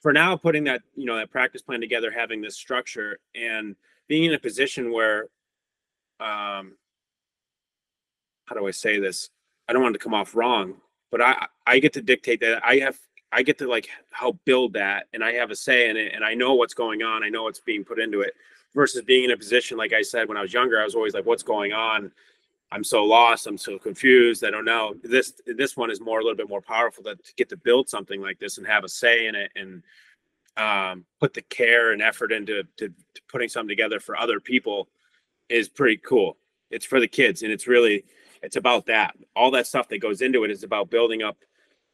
for now, putting that, you know, that practice plan together, having this structure and being in a position where, um, how do I say this? I don't want it to come off wrong, but I, I get to dictate that. I have, I get to like help build that, and I have a say in it, and I know what's going on. I know what's being put into it versus being in a position. Like I said, when I was younger, I was always like, what's going on? I'm so lost. I'm so confused. I don't know. This this one is more a little bit more powerful to, to get to build something like this and have a say in it, and um, put the care and effort into to, to putting something together for other people is pretty cool. It's for the kids, and it's really it's about that. All that stuff that goes into it is about building up,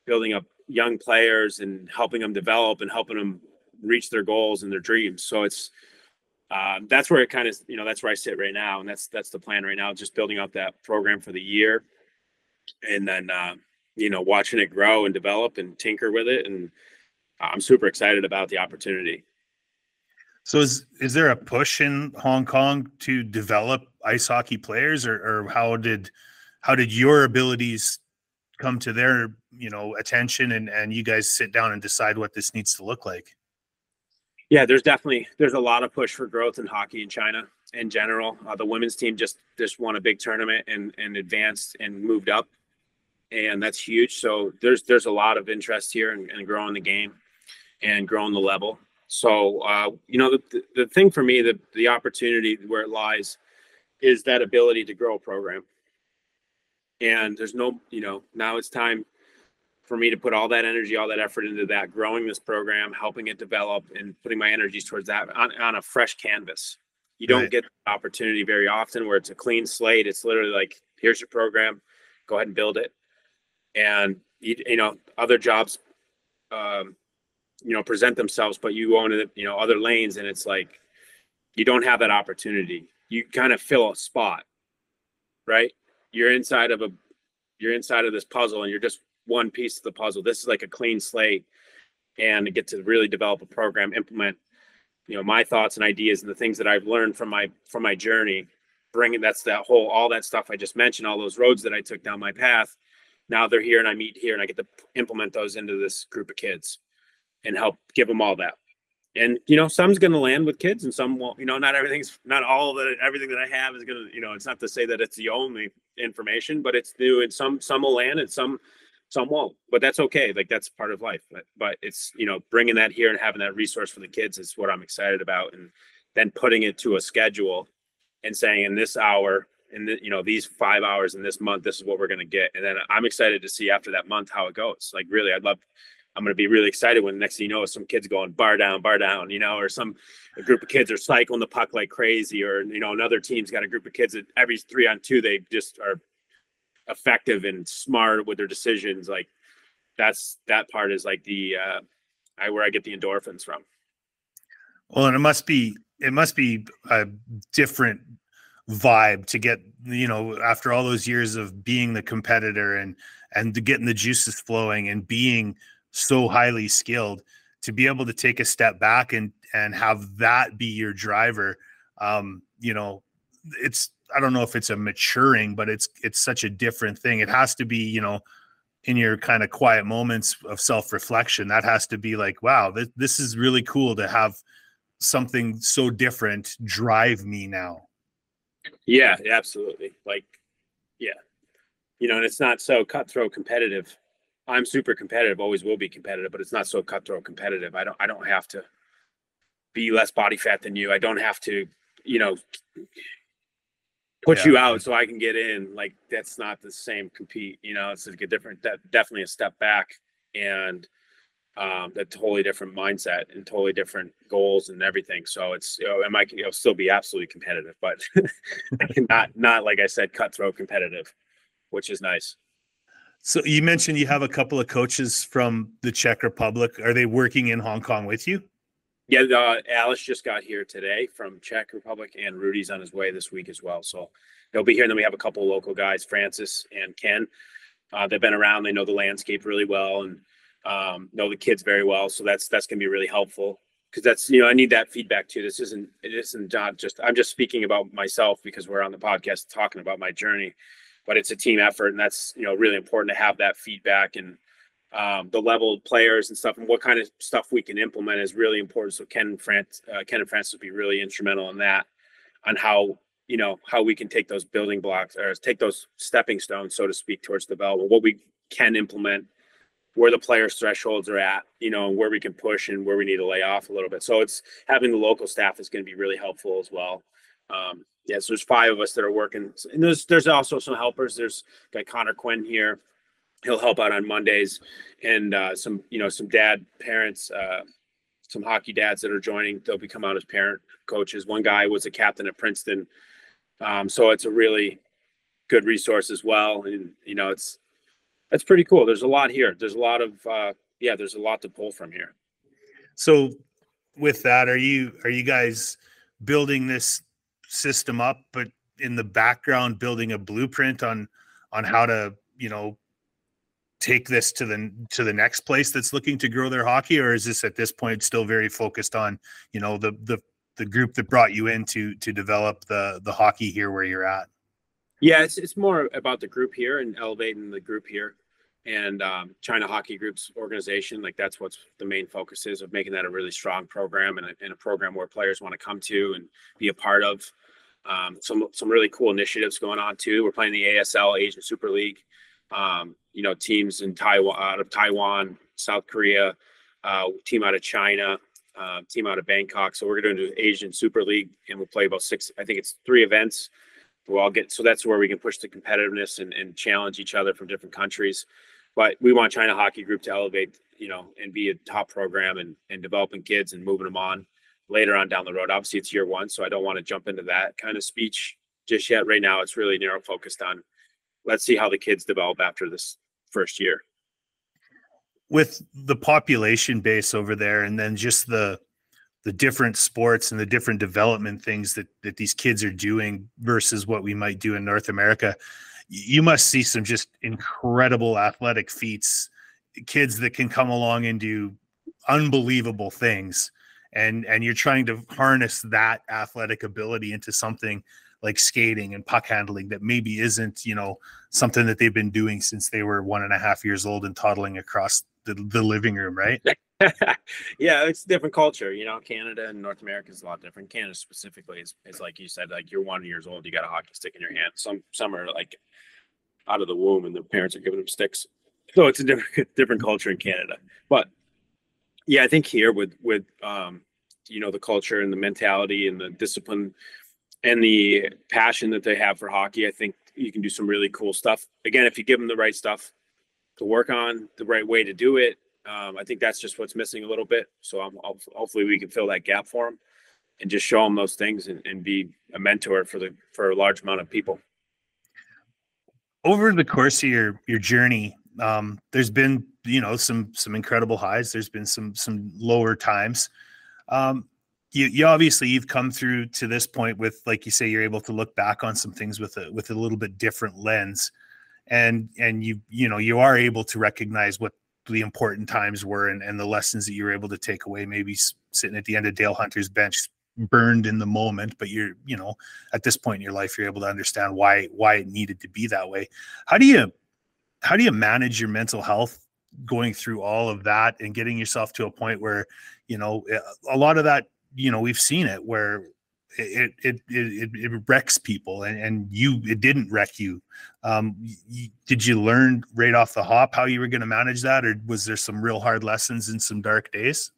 building up young players and helping them develop and helping them reach their goals and their dreams. So it's. Um, that's where it kind of, you know, that's where I sit right now. And that's, that's the plan right now, just building up that program for the year and then, uh, you know, watching it grow and develop and tinker with it. And I'm super excited about the opportunity. So is, is there a push in Hong Kong to develop ice hockey players, or, or how did, how did your abilities come to their, you know, attention and, and you guys sit down and decide what this needs to look like? Yeah, there's definitely there's a lot of push for growth in hockey in China in general. Uh, the women's team just just won a big tournament and and advanced and moved up, and that's huge. So there's there's a lot of interest here in, in growing the game and growing the level. So uh, you know the, the the thing for me, the the opportunity where it lies is that ability to grow a program. And there's no you know now it's time for me to put all that energy, all that effort into that, growing this program, helping it develop, and putting my energies towards that on, on a fresh canvas. You don't right. get the opportunity very often where it's a clean slate. It's literally like, here's your program, go ahead and build it. And, you, you know, other jobs, um, you know, present themselves, but you own it, you know, other lanes. And it's like, you don't have that opportunity. You kind of fill a spot, right? You're inside of a, you're inside of this puzzle, and you're just one piece of the puzzle. This is like a clean slate, and to get to really develop a program, implement, you know, my thoughts and ideas and the things that I've learned from my, from my journey, bringing that's that whole, all that stuff I just mentioned, all those roads that I took down my path. Now they're here, and I meet here, and I get to implement those into this group of kids and help give them all that. And, you know, some's going to land with kids and some won't, you know, not everything's not all that, everything that I have is going to, you know, it's not to say that it's the only information, but it's new, and some, some will land and some, some won't, but that's okay. Like, that's part of life, but, but it's, you know, bringing that here and having that resource for the kids is what I'm excited about. And then putting it to a schedule and saying, in this hour, in the, you know, these five hours in this month, this is what we're going to get. And then I'm excited to see after that month how it goes. Like, really, I'd love, I'm going to be really excited when the next thing you know, some kids going bar down, bar down, you know, or some a group of kids are cycling the puck like crazy, or, you know, another team's got a group of kids that every three on two, they just are effective and smart with their decisions. Like, that's that part is like the uh I where I get the endorphins from. Well, and it must be it must be a different vibe to get, you know, after all those years of being the competitor and and getting the juices flowing and being so highly skilled, to be able to take a step back and and have that be your driver. Um you know, it's I don't know if it's a maturing, but it's, it's such a different thing. It has to be, you know, in your kind of quiet moments of self-reflection, that has to be like, wow, th this is really cool to have something so different drive me now. Yeah, absolutely. Like, yeah, you know, and it's not so cutthroat competitive. I'm super competitive, always will be competitive, but it's not so cutthroat competitive. I don't, I don't have to be less body fat than you. I don't have to, you know, push yeah. you out so I can get in. Like, that's not the same compete, you know, it's like a different, de- definitely a step back, and um, a totally different mindset and totally different goals and everything. So it's, you know, I might you know, still be absolutely competitive, but not, not, like I said, cutthroat competitive, which is nice. So you mentioned you have a couple of coaches from the Czech Republic. Are they working in Hong Kong with you? Yeah, uh, Alice just got here today from Czech Republic, and Rudy's on his way this week as well. So they'll be here. And then we have a couple of local guys, Francis and Ken. Uh, they've been around. They know the landscape really well and um, know the kids very well. So that's that's going to be really helpful, because that's, you know, I need that feedback too. This isn't, it isn't not just, I'm just speaking about myself because we're on the podcast talking about my journey. But it's a team effort, and that's, you know, really important to have that feedback and um, the level of players and stuff, and what kind of stuff we can implement is really important. So Ken and France, uh, Ken and Francis will be really instrumental in that, on how, you know, how we can take those building blocks or take those stepping stones, so to speak, towards development, what we can implement, where the players' thresholds are at, you know, and where we can push and where we need to lay off a little bit. So it's having the local staff is going to be really helpful as well. Um, yeah, so there's five of us that are working, and there's there's also some helpers. There's guy Connor Quinn here; he'll help out on Mondays, and uh, some you know some dad parents, uh, some hockey dads that are joining. They'll become out as parent coaches. One guy was a captain at Princeton, um, so it's a really good resource as well. And you know, it's that's pretty cool. There's a lot here. There's a lot of uh, yeah. There's a lot to pull from here. So, with that, are you are you guys building this system up, but in the background building a blueprint on on how to, you know, take this to the to the next place that's looking to grow their hockey? Or is this at this point still very focused on, you know, the the the group that brought you in to to develop the the hockey here where you're at? Yeah, it's it's more about the group here and elevating the group here, and um China Hockey Group's organization, like that's what's the main focus is, of making that a really strong program, and a, and a program where players want to come to and be a part of. um some some really cool initiatives going on too. We're playing the A S L, Asian Super League, um you know, teams in Taiwan, out of Taiwan, South Korea, uh team out of China, uh, team out of Bangkok. So we're going to do Asian Super League, and we'll play about six, I think it's three events. We'll all get, so that's where we can push the competitiveness and, and challenge each other from different countries. But we want China Hockey Group to elevate, you know, and be a top program, and, and developing kids and moving them on later on down the road. Obviously, it's year one, so I don't want to jump into that kind of speech just yet. Right now, it's really narrow focused on let's see how the kids develop after this first year. With the population base over there, and then just the the different sports and the different development things that, that these kids are doing versus what we might do in North America, you must see some just incredible athletic feats, kids that can come along and do unbelievable things. And, and you're trying to harness that athletic ability into something like skating and puck handling that maybe isn't, you know, something that they've been doing since they were one and a half years old and toddling across the, the living room, right? Yeah, it's a different culture, you know. Canada and North America is a lot different. Canada specifically is, is like you said, like you're one years old, you got a hockey stick in your hand. Some some are like out of the womb, and the parents are giving them sticks. So it's a different different culture in Canada. But yeah, I think here with with um, you know, the culture and the mentality and the discipline and the passion that they have for hockey, I think you can do some really cool stuff. Again, if you give them the right stuff to work on, the right way to do it. Um, I think that's just what's missing a little bit. So I'm, I'll, hopefully we can fill that gap for them and just show them those things, and, and be a mentor for the for a large amount of people. Over the course of your your journey, um, there's been, you know, some some incredible highs. There's been some some lower times. Um, you you obviously you've come through to this point with, like you say, you're able to look back on some things with a with a little bit different lens, and and you you know you are able to recognize what the important times were, and, and the lessons that you were able to take away, maybe sitting at the end of Dale Hunter's bench, burned in the moment, but you're, you know, at this point in your life, you're able to understand why, why it needed to be that way. How do you, how do you manage your mental health going through all of that and getting yourself to a point where, you know, a lot of that, you know, we've seen it where it it it, it wrecks people, and, and you it didn't wreck you. Um, you. Did you learn right off the hop how you were going to manage that, or was there some real hard lessons and some dark days?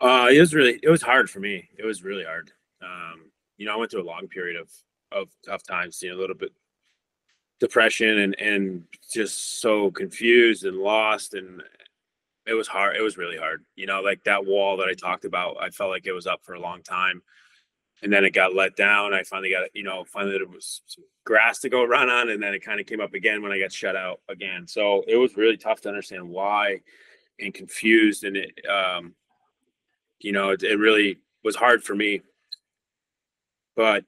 Uh, it was really it was hard for me. It was really hard. Um, you know, I went through a long period of of tough times. You know, a little bit depression and and just so confused and lost, and it was hard. It was really hard. You know, like that wall that I talked about, I felt like it was up for a long time, and then it got let down. I finally got, you know, finally there was some grass to go run on, and then it kind of came up again when I got shut out again. So it was really tough to understand why, and confused. And it, um, you know, it, it really was hard for me, but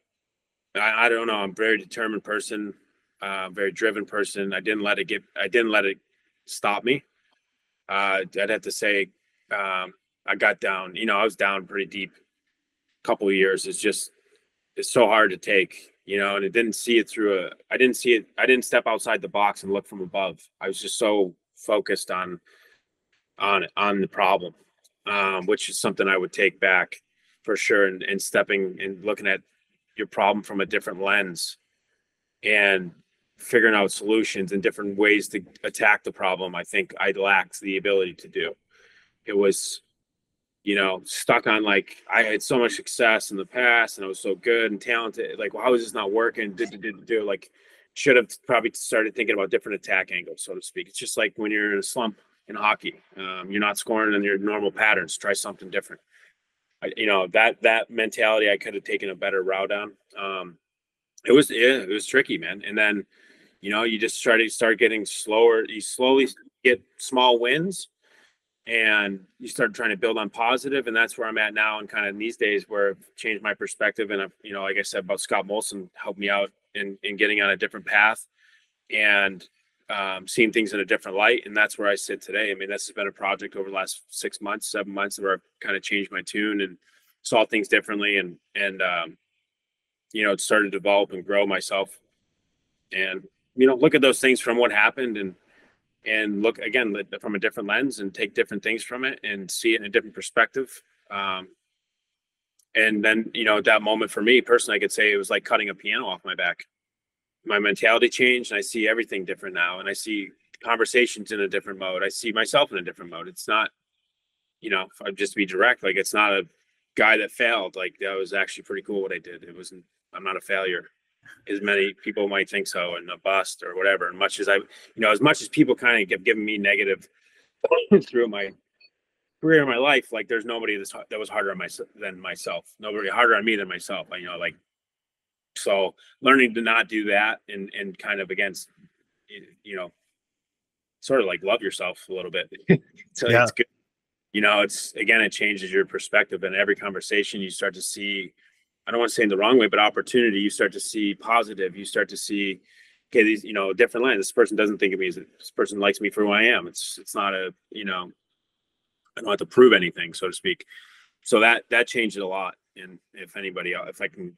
I, I don't know. I'm a very determined person, uh, very driven person. I didn't let it get, I didn't let it stop me. Uh, I'd have to say, um, I got down, you know, I was down pretty deep a couple of years. It's just, it's so hard to take, you know, and it didn't see it through a, I didn't see it. I didn't step outside the box and look from above. I was just so focused on, on, on the problem, um, which is something I would take back for sure. And, and stepping and looking at your problem from a different lens and figuring out solutions and different ways to attack the problem, I think I lacked the ability to do. It was, you know, stuck on like, I had so much success in the past and I was so good and talented. Like, well, how is this not working? Did, did, did, did, like, should have probably started thinking about different attack angles, so to speak. It's just like when you're in a slump in hockey, um, you're not scoring in your normal patterns, try something different. I, you know, that, that mentality, I could have taken a better route on. Um, it was, it, it was tricky, man. And then, you know, you just try to start getting slower. You slowly get small wins and you start trying to build on positive. And that's where I'm at now. And kind of these days where I've changed my perspective. And, I've, you know, like I said about Scott Molson, helped me out in, in getting on a different path and um, seeing things in a different light. And that's where I sit today. I mean, this has been a project over the last six months, seven months where I've kind of changed my tune and saw things differently. And, and um, you know, it started to develop and grow myself. And, you know, look at those things from what happened and, and look again, from a different lens and take different things from it and see it in a different perspective. Um, and then, you know, at that moment for me personally, I could say it was like cutting a piano off my back. My mentality changed and I see everything different now. And I see conversations in a different mode. I see myself in a different mode. It's not, you know, just to be direct, like it's not a guy that failed. Like that was actually pretty cool what I did. It wasn't, I'm not a failure. As many people might think so, and a bust or whatever. And much as I, you know, as much as people kind of kept giving me negative through my career in my life, like there's nobody that's, that was harder on my, than myself, nobody harder on me than myself, you know, like, so learning to not do that and, and kind of against, you know, sort of like love yourself a little bit. So yeah. It's good. You know, it's, again, it changes your perspective and every conversation you start to see, I don't want to say in the wrong way, but opportunity, you start to see positive, you start to see, okay, these, you know, different lines. This person doesn't think of me as, this person likes me for who I am. It's, it's not a, you know, I don't have to prove anything, so to speak. So that, that changed it a lot. And if anybody, if I can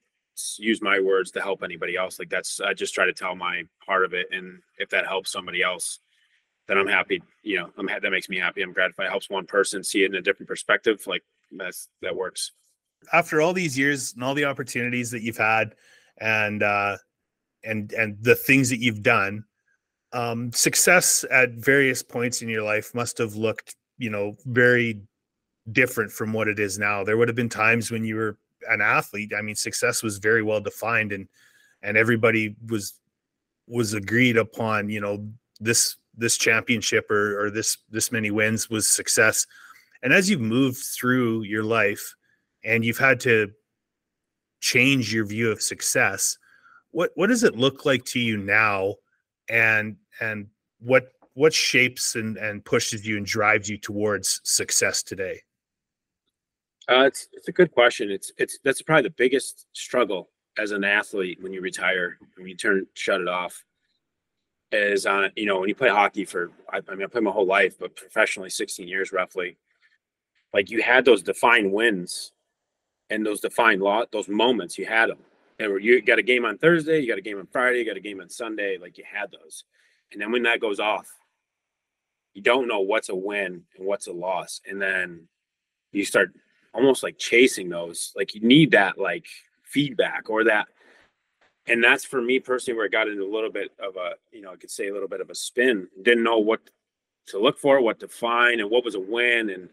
use my words to help anybody else, like that's, I just try to tell my part of it. And if that helps somebody else, then I'm happy, you know, I'm that makes me happy. I'm gratified. It helps one person see it in a different perspective. Like that's, that works. After all these years and all the opportunities that you've had and, uh, and, and the things that you've done, um, success at various points in your life must've looked, you know, very different from what it is now. There would have been times when you were an athlete. I mean, success was very well defined and, and everybody was, was agreed upon, you know, this, this championship or, or this, this many wins was success. And as you've moved through your life, and you've had to change your view of success, What what does it look like to you now, and and what what shapes and, and pushes you and drives you towards success today? Uh, it's it's a good question. It's it's that's probably the biggest struggle as an athlete when you retire, when you turn shut it off. Is on you know when you play hockey for I, I mean I played my whole life, but professionally sixteen years roughly. Like you had those defined wins. And those defined lot, those moments, you had them. And you got a game on Thursday, you got a game on Friday, you got a game on Sunday. Like you had those. And then when that goes off, you don't know what's a win and what's a loss. And then you start almost like chasing those. Like you need that like feedback or that. And that's for me personally where it got into a little bit of a, you know, I could say a little bit of a spin. Didn't know what to look for, what to find, and what was a win. And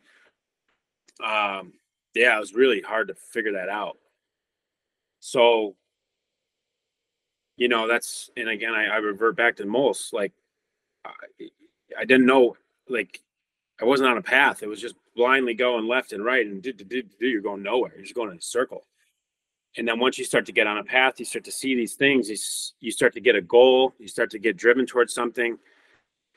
um, yeah, it was really hard to figure that out. So, you know, that's, and again, I, I revert back to most, like, I, I didn't know, like, I wasn't on a path. It was just blindly going left and right, and do, do, do, do, you're going nowhere. You're just going in a circle. And then once you start to get on a path, you start to see these things. You, you start to get a goal. You start to get driven towards something,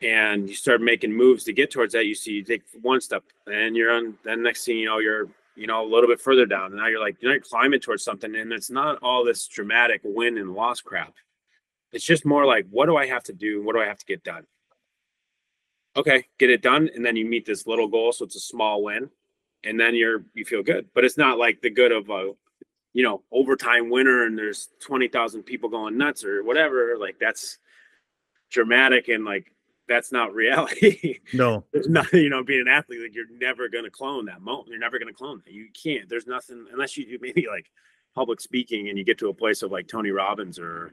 and you start making moves to get towards that. You see, you take one step, and you're on. Then next thing you know, you're you know a little bit further down. And now you're like, you know, you're climbing towards something, and it's not all this dramatic win and loss crap. It's just more like, what do I have to do? What do I have to get done? Okay, get it done, and then you meet this little goal, so it's a small win, and then you're you feel good. But it's not like the good of a you know, overtime winner and there's twenty thousand people going nuts or whatever. Like that's dramatic. And like, that's not reality. No, there's nothing, you know, being an athlete, like you're never going to clone that moment. You're never going to clone that. You can't, there's nothing, unless you do maybe like public speaking and you get to a place of like Tony Robbins or,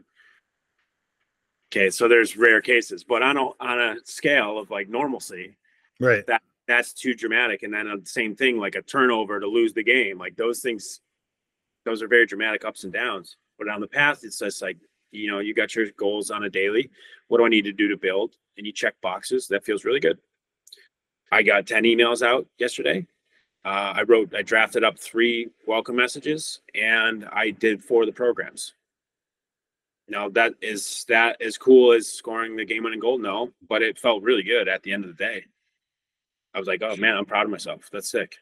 okay. So there's rare cases, but on a, on a scale of like normalcy, right. That that's too dramatic. And then the same thing, like a turnover to lose the game. Like those things, those are very dramatic ups and downs, but on the path, it's just like, you know, you got your goals on a daily. What do I need to do to build? And you check boxes. That feels really good. I got ten emails out yesterday. Uh, I wrote, I drafted up three welcome messages and I did four of the programs. Now that is, that as cool as scoring the game winning goal? No, but it felt really good at the end of the day. I was like, oh man, I'm proud of myself. That's sick.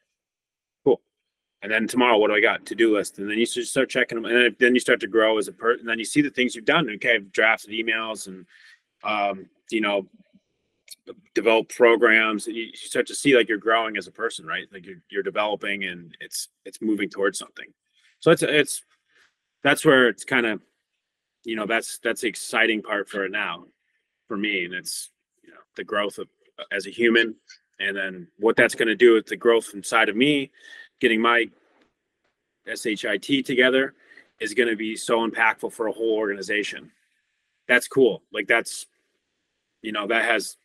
And then tomorrow, what do I got? To-do list. And then you start checking them. And then, then you start to grow as a person. And then you see the things you've done. Okay, I've drafted emails and, um, you know, develop programs. And you start to see, like, you're growing as a person, right? Like, you're, you're developing and it's it's moving towards something. So it's it's that's where it's kind of, you know, that's that's the exciting part for it now for me. And it's, you know, the growth of as a human and then what that's going to do with the growth inside of me. Getting my S H I T together is going to be so impactful for a whole organization. That's cool. Like that's, you know, that has,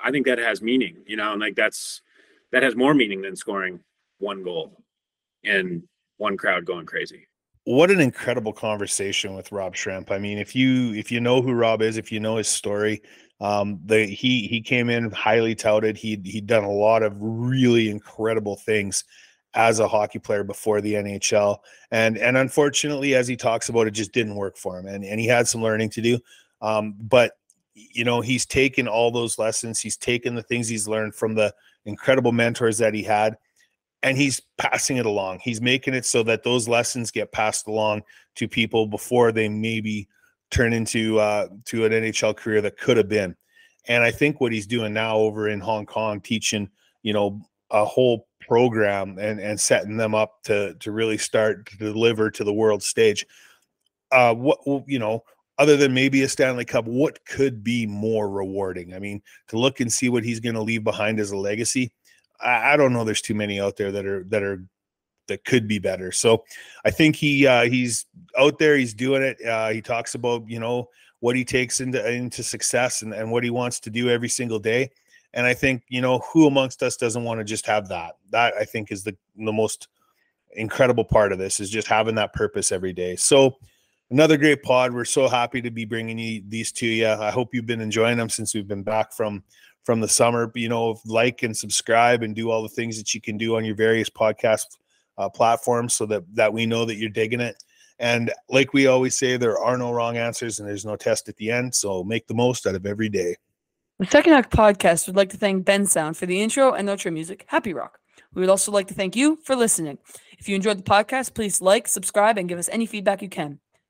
I think that has meaning, you know, and like that's, that has more meaning than scoring one goal and one crowd going crazy. What an incredible conversation with Rob Schremp. I mean, if you, if you know who Rob is, if you know his story, um, the, he, he came in highly touted. He, he'd done a lot of really incredible things as a hockey player before the N H L. And, and unfortunately, as he talks about, it just didn't work for him. And, and he had some learning to do. Um, but, you know, he's taken all those lessons. He's taken the things he's learned from the incredible mentors that he had, and he's passing it along. He's making it so that those lessons get passed along to people before they maybe turn into uh, to an N H L career that could have been. And I think what he's doing now over in Hong Kong, teaching, you know, a whole program and and setting them up to to really start to deliver to the world stage. Uh, what you know, other than maybe a Stanley Cup, what could be more rewarding? I mean, to look and see what he's going to leave behind as a legacy. I, I don't know. There's too many out there that are that are that could be better. So I think he uh, he's out there. He's doing it. Uh, he talks about you know what he takes into into success and and what he wants to do every single day. And I think, you know, who amongst us doesn't want to just have that? That, I think, is the, the most incredible part of this, is just having that purpose every day. So another great pod. We're so happy to be bringing you these to you. I hope you've been enjoying them since we've been back from, from the summer. You know, like and subscribe and do all the things that you can do on your various podcast uh, platforms so that, that we know that you're digging it. And like we always say, there are no wrong answers and there's no test at the end. So make the most out of every day. The Second Act Podcast would like to thank Ben Sound for the intro and outro music, Happy Rock. We would also like to thank you for listening. If you enjoyed the podcast, please like, subscribe, and give us any feedback you can.